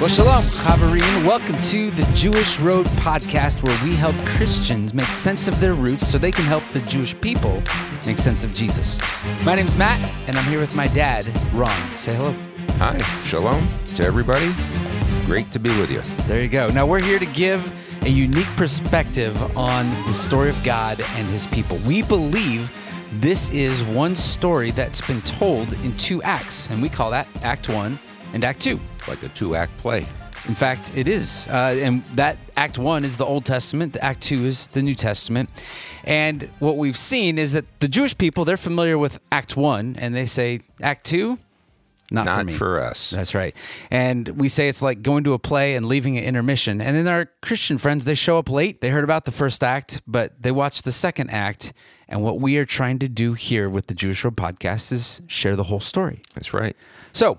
Well, shalom, Chavarim. Welcome to the Jewish Road podcast, where we help Christians make sense of their roots so they can help the Jewish people make sense of Jesus. My name's Matt, and I'm here with my dad, Ron. Say hello. Hi. Shalom to everybody. Great to be with you. There you go. Now, we're here to give a unique perspective on the story of God and his people. We believe this is one story that's been told in two acts, and we call that Act 1 and Act 2. Like a two-act play. In fact, it is. And that Act 1 is the Old Testament. Act 2 is the New Testament. And what we've seen is that the Jewish people, they're familiar with Act 1, and they say, Act 2? Not for me. Not for us. That's right. And we say it's like going to a play and leaving at intermission. And then our Christian friends, they show up late. They heard about the first act, but they watched the second act. And what we are trying to do here with the Jewish Road Podcast is share the whole story. That's right. So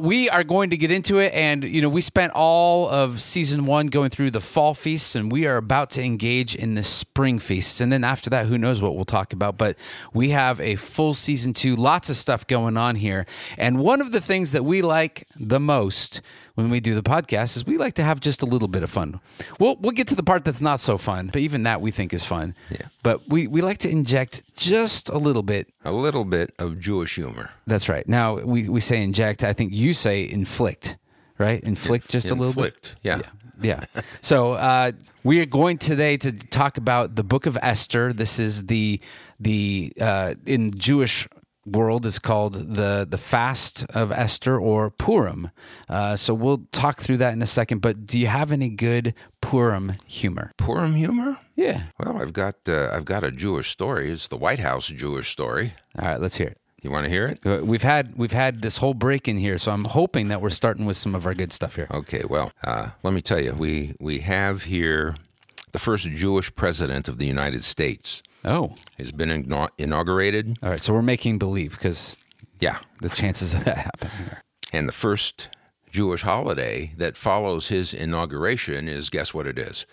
we are going to get into it. And, you know, we spent all of season one going through the fall feasts, and we are about to engage in the spring feasts. And then after that, who knows what we'll talk about. But we have a full season two, lots of stuff going on here. And one of the things that we like the most when we do the podcast is we like to have just a little bit of fun. We'll get to the part that's not so fun, but even that we think is fun. Yeah. But we like to inject just a little bit of Jewish humor. That's right. Now we say inject. I think you say inflict, right? Inflict just a little bit. Yeah. Yeah. So we are going today to talk about the Book of Esther. This is the in Jewish world is called the Fast of Esther, or Purim. So we'll talk through that in a second, but do you have any good Purim humor? Purim humor? Yeah. Well, I've got a Jewish story. It's the White House Jewish story. All right, let's hear it. You want to hear it? We've had this whole break in here, so I'm hoping that we're starting with some of our good stuff here. Okay, well, let me tell you, we have here the first Jewish president of the United States. Oh. Has been inaugurated. All right, so we're making believe because the chances of that happening are. And the first Jewish holiday that follows his inauguration is, guess what it is?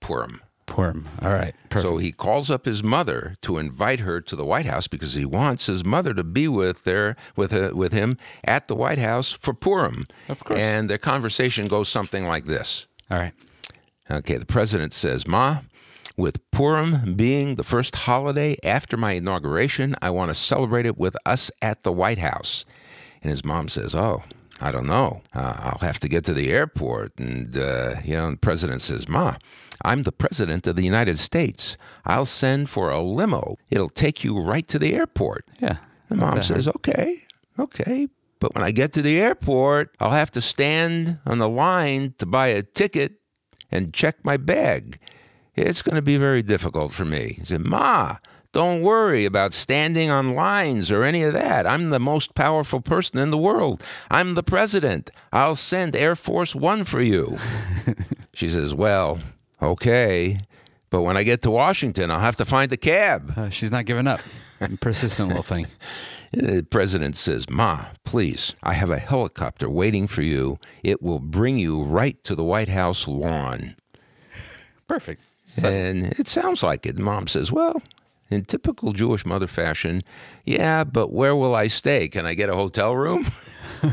Purim. Purim, all right, perfect. So he calls up his mother to invite her to the White House because he wants his mother to be with him at the White House for Purim. Of course. And their conversation goes something like this. All right. Okay, the president says, "Ma, with Purim being the first holiday after my inauguration, I want to celebrate it with us at the White House." And his mom says, "Oh, I don't know. I'll have to get to the airport." And, the president says, "Ma, I'm the president of the United States. I'll send for a limo. It'll take you right to the airport." Yeah. And mom says, okay. "But when I get to the airport, I'll have to stand on the line to buy a ticket and check my bag. It's going to be very difficult for me." He said, "Ma, don't worry about standing on lines or any of that. I'm the most powerful person in the world. I'm the president. I'll send Air Force One for you." She says, "Well, okay, but when I get to Washington, I'll have to find a cab." She's not giving up. Persistent little thing. The president says, "Ma, please, I have a helicopter waiting for you. It will bring you right to the White House lawn." Perfect. So. And it sounds like it. Mom says, "Well, in typical Jewish mother fashion, yeah, but where will I stay? Can I get a hotel room?" And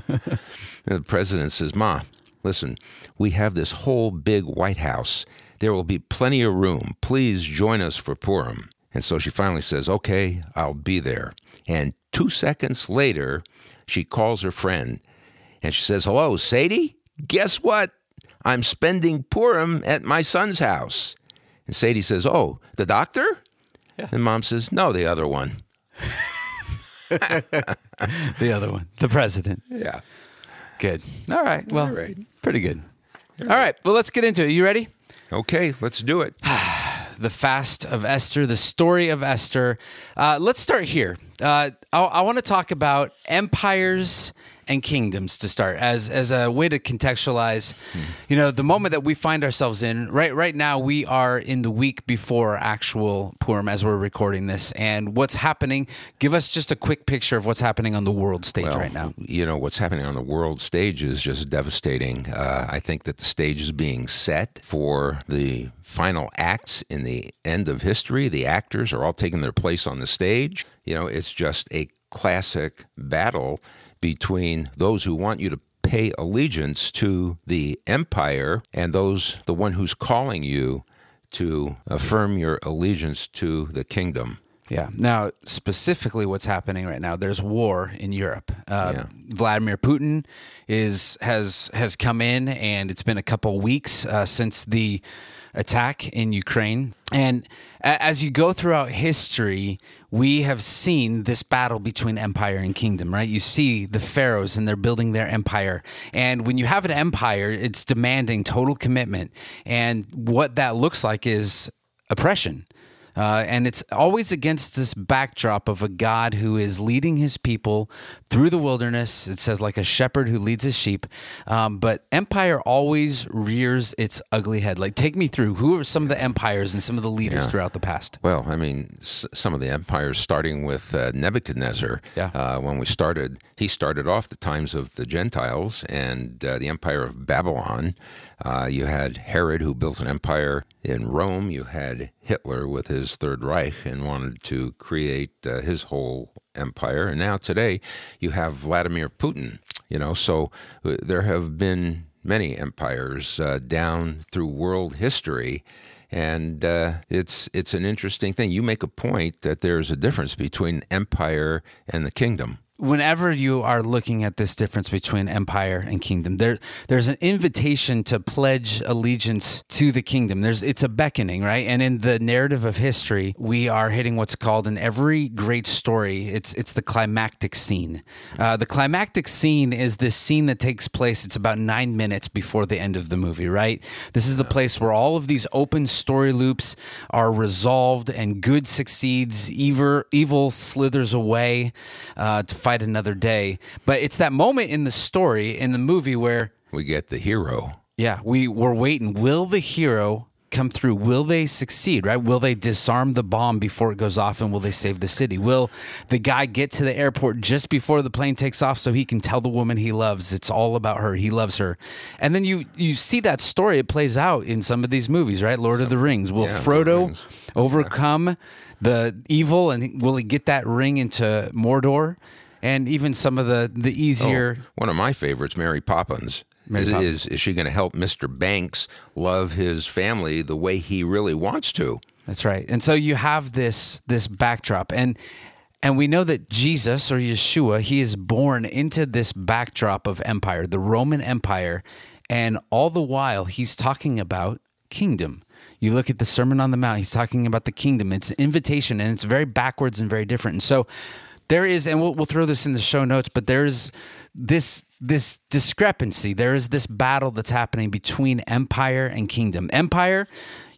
the president says, "Ma, listen, we have this whole big White House. There will be plenty of room. Please join us for Purim." And so she finally says, "Okay, I'll be there." And 2 seconds later, she calls her friend and she says, "Hello, Sadie? Guess what? I'm spending Purim at my son's house." And Sadie says, "Oh, the doctor?" Yeah. And mom says, "No, the other one." The other one. The president. Yeah. Good. All right. Well, all right. Pretty good. All right. Well, let's get into it. You ready? Okay. Let's do it. The Fast of Esther, the story of Esther. Let's start here. I want to talk about empires and kingdoms to start as a way to contextualize, you know, the moment that we find ourselves in. Right now, we are in the week before actual Purim as we're recording this. And what's happening, give us just a quick picture of what's happening on the world stage right now. You know, what's happening on the world stage is just devastating. I think that the stage is being set for the final acts in the end of history. The actors are all taking their place on the stage. You know, it's just a classic battle between those who want you to pay allegiance to the empire and the one who's calling you to affirm your allegiance to the kingdom. Yeah. Now, specifically what's happening right now, there's war in Europe. Vladimir Putin has come in, and it's been a couple weeks since the attack in Ukraine. And as you go throughout history, we have seen this battle between empire and kingdom, right? You see the pharaohs, and they're building their empire. And when you have an empire, it's demanding total commitment. And what that looks like is oppression. And it's always against this backdrop of a God who is leading his people through the wilderness. It says, like a shepherd who leads his sheep. But empire always rears its ugly head. Like, take me through. Who are some of the empires and some of the leaders throughout the past? Well, I mean, some of the empires, starting with Nebuchadnezzar. Yeah. When he started off the times of the Gentiles and the empire of Babylon. You had Herod, who built an empire in Rome. You had Hitler with his Third Reich and wanted to create his whole empire. And now today you have Vladimir Putin, so there have been many empires down through world history. And it's an interesting thing. You make a point that there's a difference between empire and the kingdom. Whenever you are looking at this difference between empire and kingdom, there's an invitation to pledge allegiance to the kingdom. It's a beckoning, right? And in the narrative of history, we are hitting what's called, in every great story, it's the climactic scene. The climactic scene is this scene that takes place. It's about 9 minutes before the end of the movie, right? This is the place where all of these open story loops are resolved, and good succeeds, evil slithers away to fight another day. But it's that moment in the story, in the movie, where we get the hero. Yeah, we're waiting. Will the hero come through? Will they succeed, right? Will they disarm the bomb before it goes off, and will they save the city? Will the guy get to the airport just before the plane takes off so he can tell the woman he loves it's all about her, he loves her? And then you see that story. It plays out in some of these movies, right? Lord of the Rings. Will Frodo overcome the evil, and will he get that ring into Mordor? And even some of the easier... Oh, one of my favorites, Mary Poppins. Is she going to help Mr. Banks love his family the way he really wants to? That's right. And so you have this backdrop. And we know that Jesus, or Yeshua, he is born into this backdrop of empire, the Roman Empire. And all the while, he's talking about kingdom. You look at the Sermon on the Mount, he's talking about the kingdom. It's an invitation, and it's very backwards and very different. And so... there is, and we'll throw this in the show notes, but there is this discrepancy. There is this battle that's happening between empire and kingdom. Empire,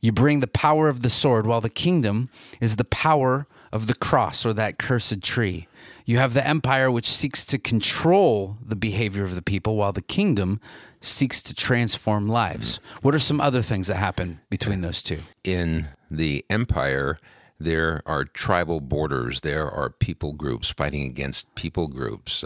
you bring the power of the sword, while the kingdom is the power of the cross, or that cursed tree. You have the empire, which seeks to control the behavior of the people, while the kingdom seeks to transform lives. What are some other things that happen between those two? In the empire, there are tribal borders. There are people groups fighting against people groups.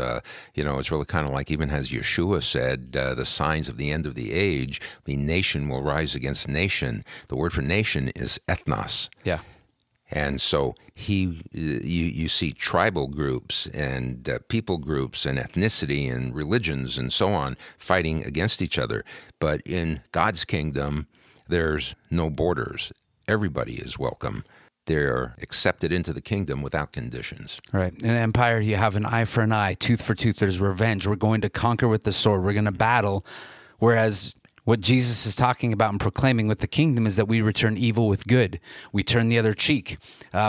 It's really kind of like, even as Yeshua said, the signs of the end of the age, the nation will rise against nation. The word for nation is ethnos. Yeah. And so you see tribal groups and people groups and ethnicity and religions and so on fighting against each other. But in God's kingdom, there's no borders. Everybody is welcome. They're accepted into the kingdom without conditions. Right. In empire, you have an eye for an eye, tooth for tooth. There's revenge. We're going to conquer with the sword. We're going to battle. Whereas what Jesus is talking about and proclaiming with the kingdom is that we return evil with good. We turn the other cheek.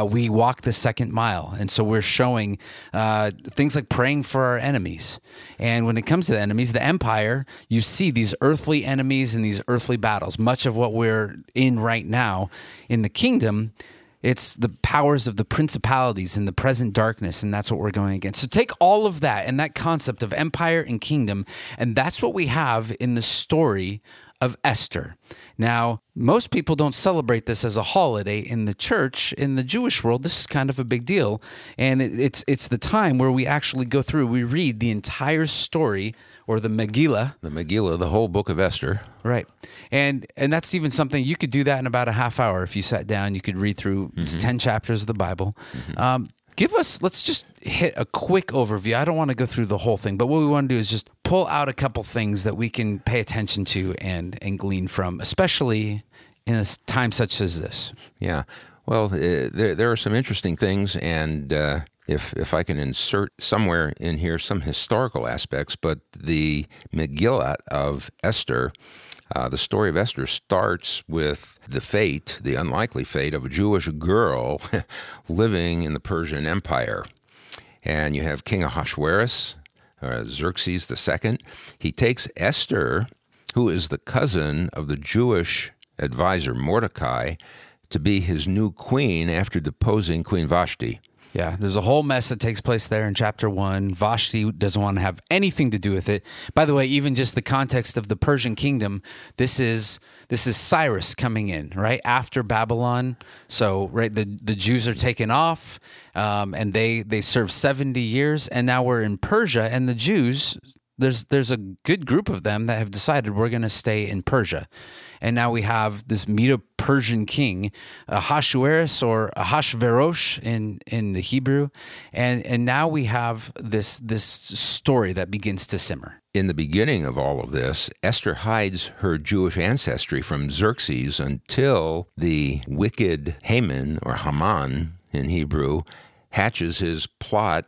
We walk the second mile. And so we're showing things like praying for our enemies. And when it comes to the enemies, the empire, you see these earthly enemies and these earthly battles. Much of what we're in right now in the kingdom, it's the powers of the principalities in the present darkness, and that's what we're going against. So take all of that and that concept of empire and kingdom, and that's what we have in the story of Esther. Now, most people don't celebrate this as a holiday in the church. In the Jewish world, this is kind of a big deal, and it's the time where we actually go through, we read the entire story, or the Megillah. The Megillah, the whole book of Esther. Right, and that's even something, you could do that in about a half hour if you sat down. You could read through 10 chapters of the Bible. Give us, let's just hit a quick overview. I don't want to go through the whole thing, but what we want to do is just pull out a couple things that we can pay attention to and glean from, especially in a time such as this. Yeah. Well, there are some interesting things, and if I can insert somewhere in here some historical aspects, but the Megillah of Esther, the story of Esther starts with the fate, the unlikely fate of a Jewish girl living in the Persian Empire. And you have King Ahasuerus, Xerxes II. He takes Esther, who is the cousin of the Jewish advisor Mordecai, to be his new queen after deposing Queen Vashti. Yeah, there's a whole mess that takes place there in chapter 1. Vashti doesn't want to have anything to do with it. By the way, even just the context of the Persian kingdom, this is Cyrus coming in, right, after Babylon. So, right, the Jews are taken off, and they serve 70 years, and now we're in Persia, and the Jews, there's a good group of them that have decided we're going to stay in Persia. And now we have this Medo-Persian king, Ahasuerus, or Achashverosh in the Hebrew, and now we have this story that begins to simmer. In the beginning of all of this, Esther hides her Jewish ancestry from Xerxes until the wicked Haman, or Haman in Hebrew, hatches his plot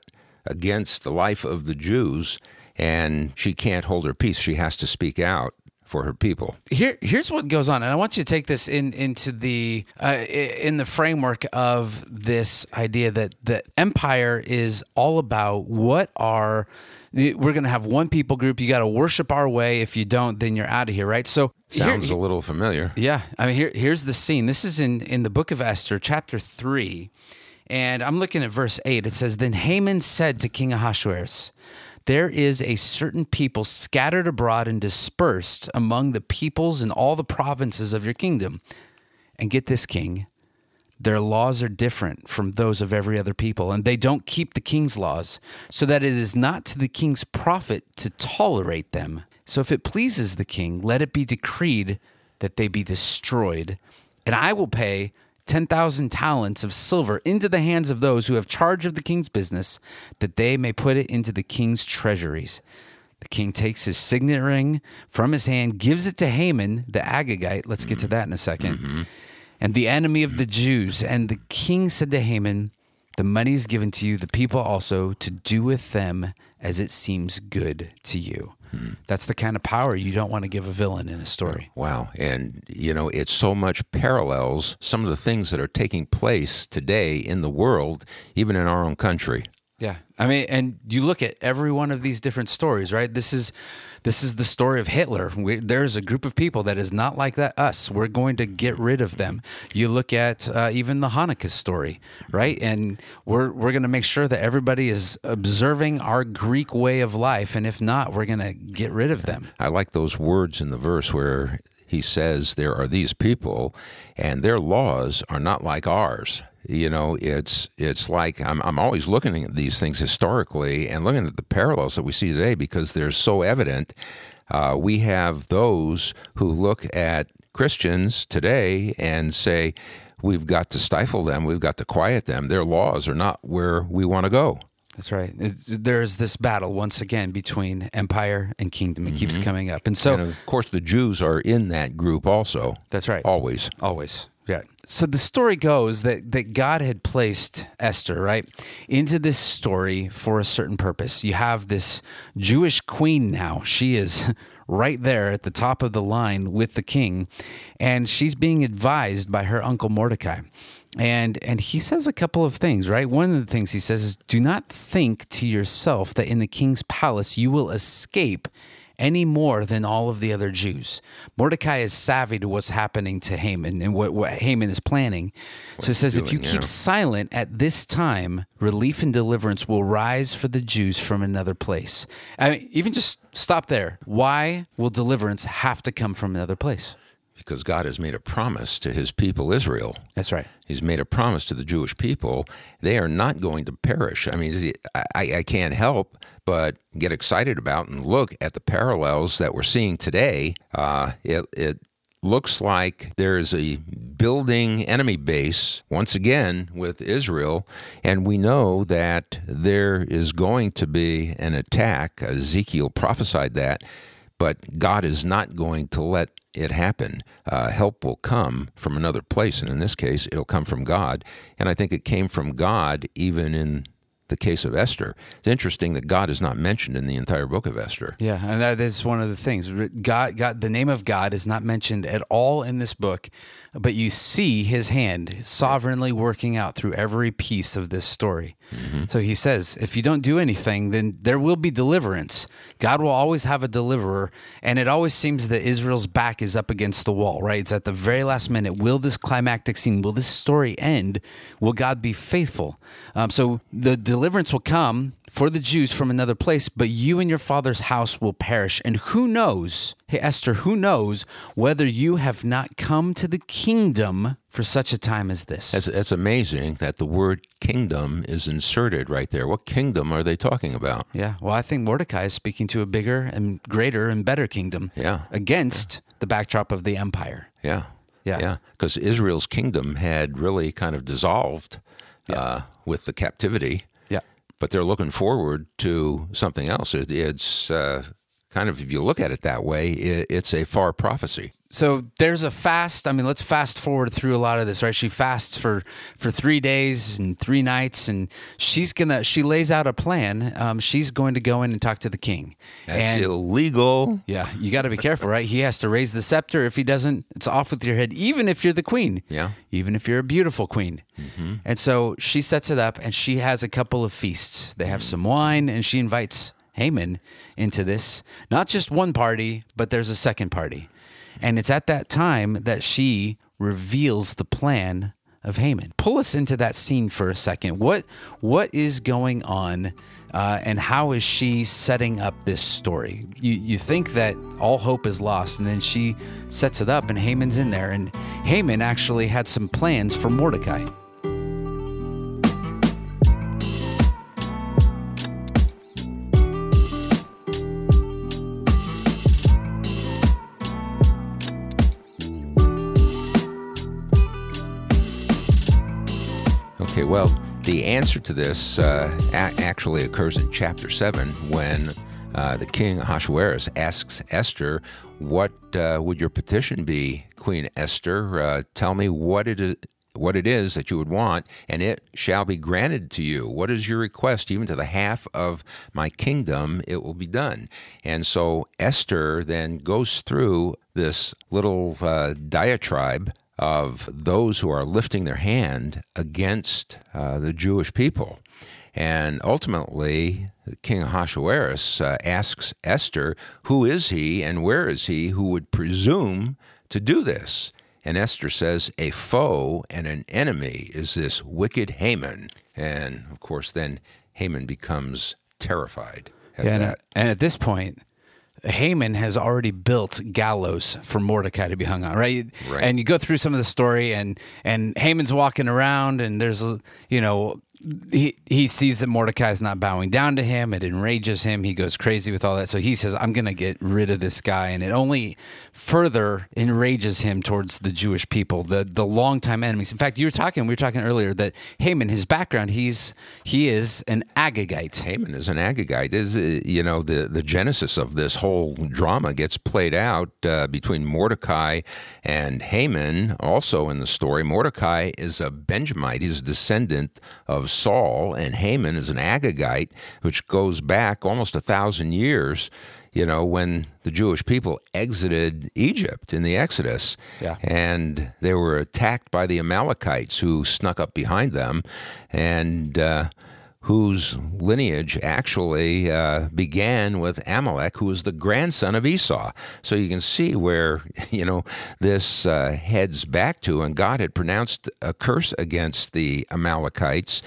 against the life of the Jews, and she can't hold her peace. She has to speak out for her people. Here's what goes on, and I want you to take this into the framework of this idea that the empire is all about we're going to have one people group. You got to worship our way. If you don't, then you're out of here, right? So sounds a little familiar. Yeah, I mean, here's the scene. This is in the book of Esther, chapter 3, and I'm looking at verse 8. It says, "Then Haman said to King Ahasuerus, there is a certain people scattered abroad and dispersed among the peoples in all the provinces of your kingdom. And get this, king, their laws are different from those of every other people, and they don't keep the king's laws, so that it is not to the king's profit to tolerate them. So if it pleases the king, let it be decreed that they be destroyed, and I will pay 10,000 talents of silver into the hands of those who have charge of the king's business, that they may put it into the king's treasuries. The king takes his signet ring from his hand, gives it to Haman, the Agagite." Let's get to that in a second. Mm-hmm. "And the enemy of the Jews. And the king said to Haman, the money is given to you, the people also, to do with them as it seems good to you." That's the kind of power you don't want to give a villain in a story. Wow. And, you know, it so much parallels some of the things that are taking place today in the world, even in our own country. Yeah. I mean, and you look at every one of these different stories, right? This is the story of Hitler. There's a group of people that is not like that us. We're going to get rid of them. You look at even the Hanukkah story, right? And we're going to make sure that everybody is observing our Greek way of life, and if not, we're going to get rid of them. I like those words in the verse where he says there are these people, and their laws are not like ours. You know, it's like I'm always looking at these things historically and looking at the parallels that we see today because they're so evident. We have those who look at Christians today and say, we've got to stifle them, we've got to quiet them. Their laws are not where we want to go. That's right. There's this battle once again between empire and kingdom. It keeps coming up. And so, and of course, the Jews are in that group also. That's right. Always. Yeah. So the story goes that God had placed Esther, right, into this story for a certain purpose. You have this Jewish queen now. She is right there at the top of the line with the king, and she's being advised by her uncle Mordecai. And he says a couple of things, right? One of the things he says is, "Do not think to yourself that in the king's palace you will escape any more than all of the other Jews." Mordecai is savvy to what's happening to Haman and what Haman is planning. So he says, if you keep silent at this time, relief and deliverance will rise for the Jews from another place. I mean, even just stop there. Why will deliverance have to come from another place? Because God has made a promise to his people, Israel. That's right. He's made a promise to the Jewish people. They are not going to perish. I mean, I can't help but get excited about and look at the parallels that we're seeing today. It looks like there is a building enemy base, once again, with Israel, and we know that there is going to be an attack. Ezekiel prophesied that, but God is not going to let it happen. Help will come from another place, and in this case, it'll come from God, and I think it came from God even in the case of Esther. It's interesting that God is not mentioned in the entire book of Esther. Yeah, and that is one of the things. God, the name of God is not mentioned at all in this book, but you see his hand sovereignly working out through every piece of this story. Mm-hmm. So he says, if you don't do anything, then there will be deliverance. God will always have a deliverer, and it always seems that Israel's back is up against the wall, right? It's at the very last minute. Will this climactic scene, will this story end? Will God be faithful? So the deliverance will come for the Jews from another place, but you and your father's house will perish. And who knows, hey Esther, who knows whether you have not come to the kingdom for such a time as this? That's amazing that the word kingdom is inserted right there. What kingdom are they talking about? Yeah, well, I think Mordecai is speaking to a bigger and greater and better kingdom against the backdrop of the empire. Yeah, because Israel's kingdom had really kind of dissolved with the captivity, but they're looking forward to something else. It's kind of, if you look at it that way, it's a far prophecy. So there's a fast. I mean, let's fast forward through a lot of this, right? She fasts for 3 days and 3 nights, and she lays out a plan. She's going to go in and talk to the king. That's illegal. Yeah, you got to be careful, right? He has to raise the scepter. If he doesn't, it's off with your head, even if you're the queen. Yeah. Even if you're a beautiful queen. Mm-hmm. And so she sets it up, and she has a couple of feasts. They have some wine, and she invites Haman into this. Not just one party, but there's a second party. And it's at that time that she reveals the plan of Haman. Pull us into that scene for a second. What is going on, and how is she setting up this story? You think that all hope is lost, and then she sets it up, and Haman's in there. And Haman actually had some plans for Mordecai. Okay, well, the answer to this actually occurs in chapter 7 when the king Ahasuerus asks Esther, what would your petition be, Queen Esther? Tell me what it is that you would want, and it shall be granted to you. What is your request? Even to the half of my kingdom, it will be done. And so Esther then goes through this little diatribe of those who are lifting their hand against the Jewish people. And ultimately, King Ahasuerus asks Esther, who is he and where is he who would presume to do this? And Esther says, a foe and an enemy is this wicked Haman. And, of course, then Haman becomes terrified at that. And at this point, Haman has already built gallows for Mordecai to be hung on, right? And you go through some of the story, and Haman's walking around, and there's, he sees that Mordecai's not bowing down to him. It enrages him. He goes crazy with all that. So he says, I'm going to get rid of this guy. And it only further enrages him towards the Jewish people, the longtime enemies. In fact, we were talking earlier that Haman, his background, he is an Agagite. Haman is an Agagite. The genesis of this whole drama gets played out between Mordecai and Haman. Also in the story, Mordecai is a Benjamite. He's a descendant of Saul, and Haman is an Agagite, which goes back almost 1,000 years, when the Jewish people exited Egypt in the Exodus. Yeah. And they were attacked by the Amalekites, who snuck up behind them, and whose lineage actually began with Amalek, who was the grandson of Esau. So you can see where, this heads back to, and God had pronounced a curse against the Amalekites,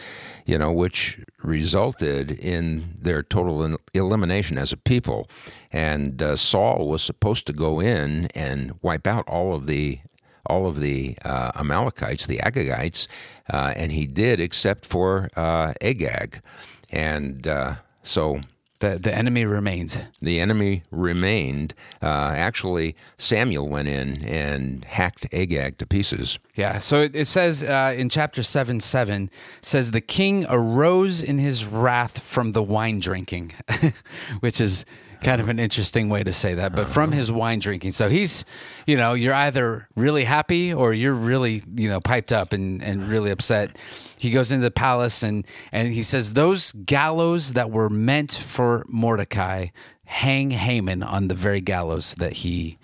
which resulted in their total elimination as a people. And Saul was supposed to go in and wipe out all of the Amalekites, the Agagites, and he did, except for Agag. And so The enemy remains. The enemy remained. Actually, Samuel went in and hacked Agag to pieces. Yeah, so it says in chapter 7:7, says, the king arose in his wrath from the wine drinking, which is kind of an interesting way to say that, but from his wine drinking. So he's, you know, you're either really happy or you're really, you know, piped up and really upset. He goes into the palace and he says, those gallows that were meant for Mordecai, hang Haman on the very gallows that he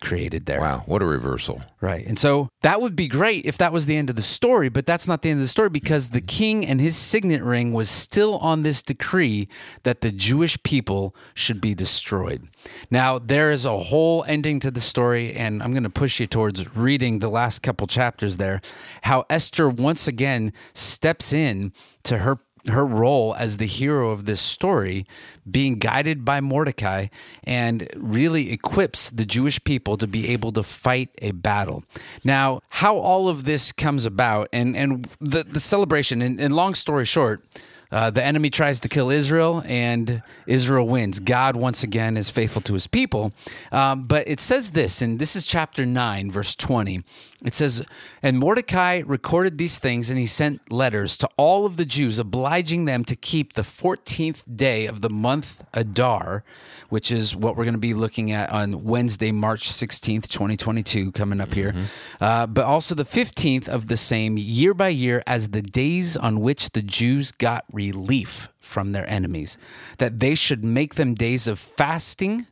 created there. Wow, what a reversal. Right. And so that would be great if that was the end of the story, but that's not the end of the story, because the king and his signet ring was still on this decree that the Jewish people should be destroyed. Now, there is a whole ending to the story, and I'm going to push you towards reading the last couple chapters there, how Esther once again steps in to her role as the hero of this story, being guided by Mordecai, and really equips the Jewish people to be able to fight a battle. Now, how all of this comes about and the celebration, and long story short, the enemy tries to kill Israel, and Israel wins. God, once again, is faithful to his people. But it says this, and this is chapter 9, verse 20. It says, and Mordecai recorded these things, and he sent letters to all of the Jews, obliging them to keep the 14th day of the month Adar, which is what we're going to be looking at on Wednesday, March 16th, 2022, coming up here. But also the 15th of the same, year by year, as the days on which the Jews got relief from their enemies, that they should make them days of fasting,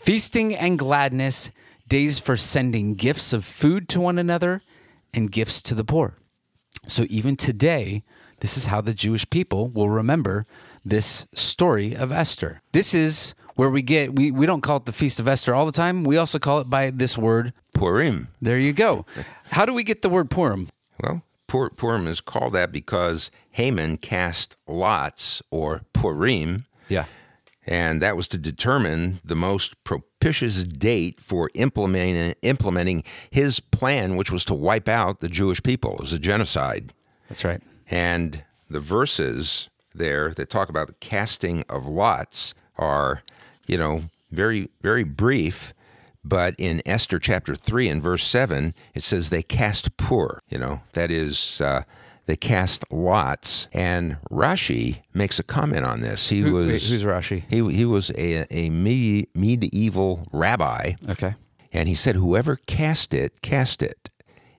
feasting and gladness, days for sending gifts of food to one another and gifts to the poor. So even today, this is how the Jewish people will remember this story of Esther. This is where we get, we don't call it the Feast of Esther all the time. We also call it by this word, Purim. There you go. How do we get the word Purim? Well, Purim is called that because Haman cast lots, or Purim, and that was to determine the most propitious date for implementing his plan, which was to wipe out the Jewish people. It was a genocide. That's right. And the verses there that talk about the casting of lots are, you know, very, very brief. But in Esther chapter 3 and verse 7, it says they cast pur, you know, that is, they cast lots. And Rashi makes a comment on this. Who's Rashi? He was a medieval rabbi. Okay. And he said, whoever cast it, cast it.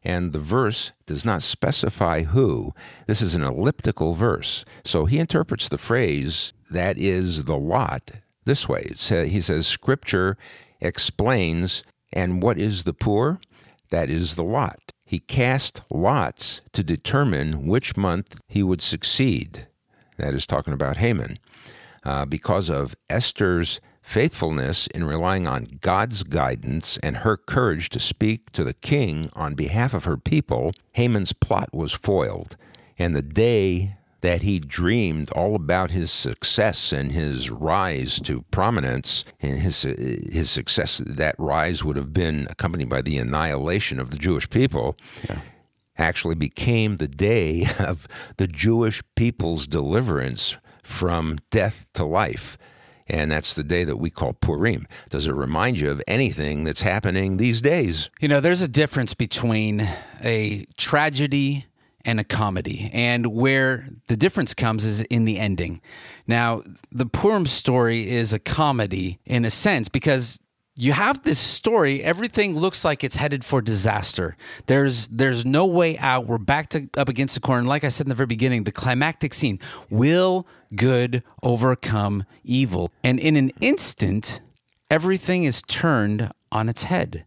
And the verse does not specify who. This is an elliptical verse. So he interprets the phrase, that is the lot, this way. He says, Scripture explains, and what is the poor? That is the lot. He cast lots to determine which month he would succeed. That is talking about Haman. Because of Esther's faithfulness in relying on God's guidance and her courage to speak to the king on behalf of her people, Haman's plot was foiled. And the day that he dreamed all about his success and his rise to prominence, and his success, that rise would have been accompanied by the annihilation of the Jewish people, actually became the day of the Jewish people's deliverance from death to life. And that's the day that we call Purim. Does it remind you of anything that's happening these days? You know, there's a difference between a tragedy and a comedy, and where the difference comes is in the ending. Now, the Purim story is a comedy in a sense, because you have this story, everything looks like it's headed for disaster. There's no way out. We're up against the corner. Like I said in the very beginning, the climactic scene, will good overcome evil? And in an instant, everything is turned on its head.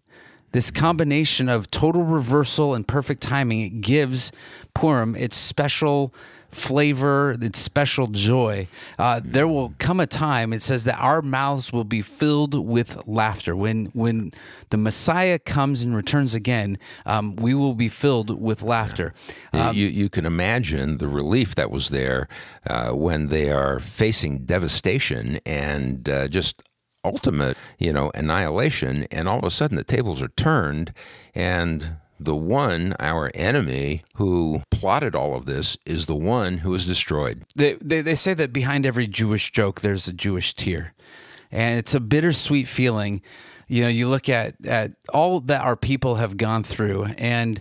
This combination of total reversal and perfect timing, it gives Purim its special flavor, its special joy. There will come a time, it says, that our mouths will be filled with laughter. When the Messiah comes and returns again, we will be filled with laughter. You can imagine the relief that was there when they are facing devastation and just ultimate, you know, annihilation, and all of a sudden the tables are turned, and The one, our enemy, who plotted all of this is the one who is destroyed. They say that behind every Jewish joke, there's a Jewish tear. And it's a bittersweet feeling. You know, you look at all that our people have gone through, and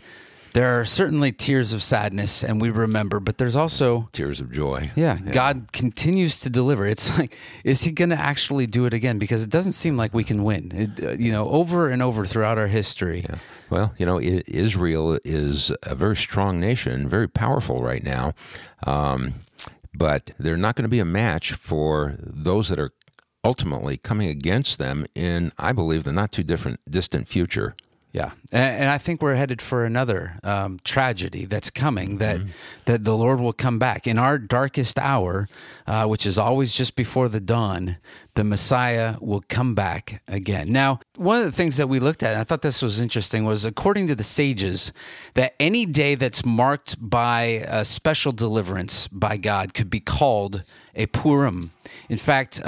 there are certainly tears of sadness, and we remember, but there's also tears of joy. Yeah. God continues to deliver. It's like, is he going to actually do it again? Because it doesn't seem like we can win, over and over throughout our history. Yeah. Well, Israel is a very strong nation, very powerful right now, but they're not going to be a match for those that are ultimately coming against them in, I believe, the not too distant future. Yeah, and I think we're headed for another tragedy that's coming, that the Lord will come back. In our darkest hour, which is always just before the dawn, the Messiah will come back again. Now, one of the things that we looked at, and I thought this was interesting, was according to the sages, that any day that's marked by a special deliverance by God could be called a Purim. In fact,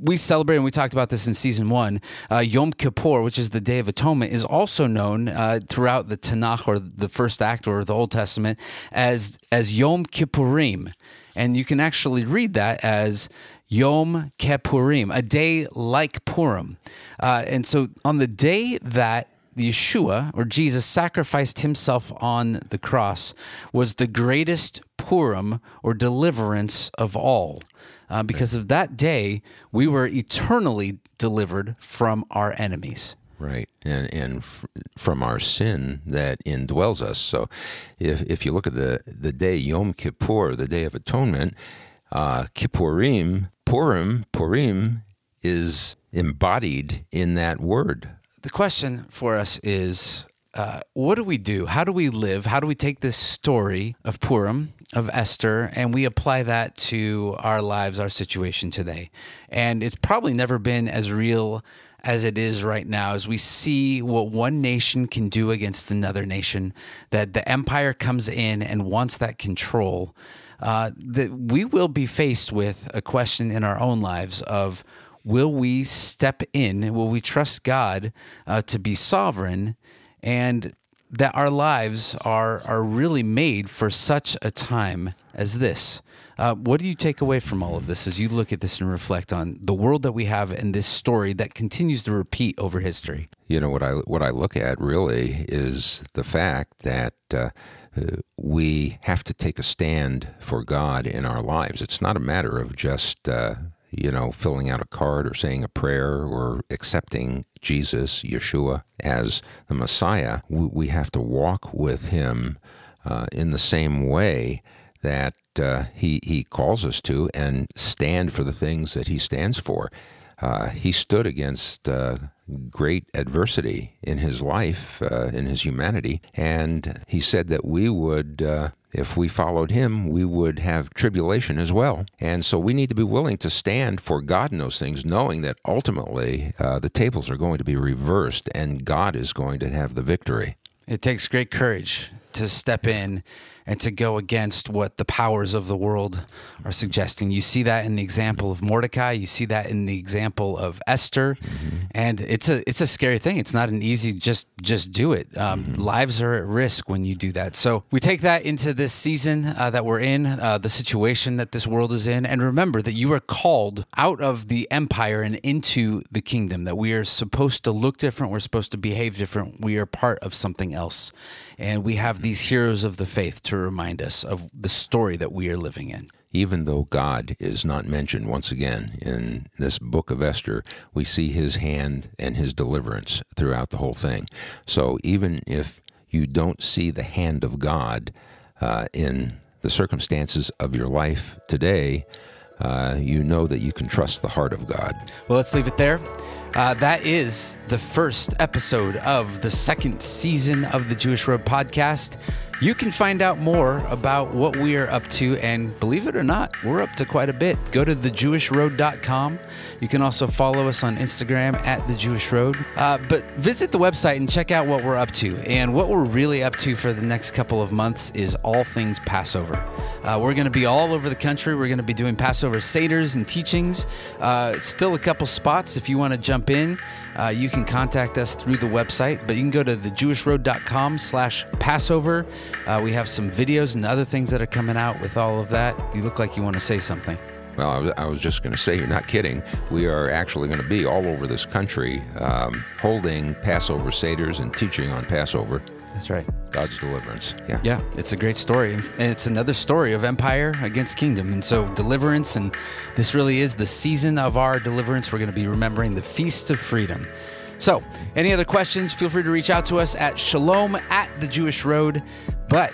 we celebrate, and we talked about this in season one, Yom Kippur, which is the Day of Atonement, is also known throughout the Tanakh, or the first act, or the Old Testament, as Yom Kippurim. And you can actually read that as Yom Kippurim, a day like Purim. And so on the day that Yeshua, or Jesus, sacrificed himself on the cross, was the greatest Purim, or deliverance, of all. Because of that day, we were eternally delivered from our enemies. Right, and from our sin that indwells us. So if you look at the day Yom Kippur, the Day of Atonement, Kippurim, Purim is embodied in that word. The question for us is, what do we do? How do we live? How do we take this story of Purim, of Esther, and we apply that to our lives, our situation today? And it's probably never been as real as it is right now, as we see what one nation can do against another nation, that the empire comes in and wants that control, that we will be faced with a question in our own lives of, will we step in? Will we trust God to be sovereign? And that our lives are really made for such a time as this. What do you take away from all of this as you look at this and reflect on the world that we have and this story that continues to repeat over history? You know, what I look at really is the fact that we have to take a stand for God in our lives. It's not a matter of just filling out a card or saying a prayer or accepting Jesus, Yeshua, as the Messiah. We have to walk with him in the same way that he calls us to, and stand for the things that he stands for. He stood against great adversity in his life, in his humanity, and he said that we would, if we followed him, we would have tribulation as well. And so we need to be willing to stand for God in those things, knowing that ultimately the tables are going to be reversed and God is going to have the victory. It takes great courage to step in and to go against what the powers of the world are suggesting. You see that in the example of Mordecai. You see that in the example of Esther. Mm-hmm. And it's a scary thing. It's not an easy just do it. Lives are at risk when you do that. So we take that into this season that we're in, the situation that this world is in. And remember that you are called out of the empire and into the kingdom, that we are supposed to look different. We're supposed to behave different. We are part of something else. And we have these heroes of the faith to remind us of the story that we are living in. Even though God is not mentioned once again in this book of Esther, we see his hand and his deliverance throughout the whole thing. So even if you don't see the hand of God in the circumstances of your life today, you know that you can trust the heart of God. Well, let's leave it there. That is the first episode of the second season of the Jewish Road podcast. You can find out more about what we are up to, and believe it or not, we're up to quite a bit. Go to thejewishroad.com. You can also follow us on Instagram at thejewishroad. But visit the website and check out what we're up to. And what we're really up to for the next couple of months is all things Passover. We're going to be all over the country. We're going to be doing Passover seders and teachings. Still a couple spots if you want to jump jump in, you can contact us through the website, but you can go to thejewishroad.com/Passover. We have some videos and other things that are coming out with all of that. You look like you want to say something. Well, I was just going to say, you're not kidding. We are actually going to be all over this country holding Passover seders and teaching on Passover. That's right. God's deliverance. Yeah, it's a great story. And it's another story of empire against kingdom. And so deliverance, and this really is the season of our deliverance. We're going to be remembering the Feast of Freedom. So any other questions, feel free to reach out to us at shalom@thejewishroad. But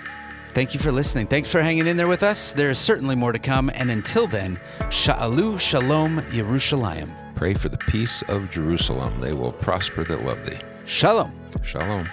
thank you for listening. Thanks for hanging in there with us. There is certainly more to come. And until then, sha'alu shalom Yerushalayim. Pray for the peace of Jerusalem. They will prosper that love thee. Shalom. Shalom.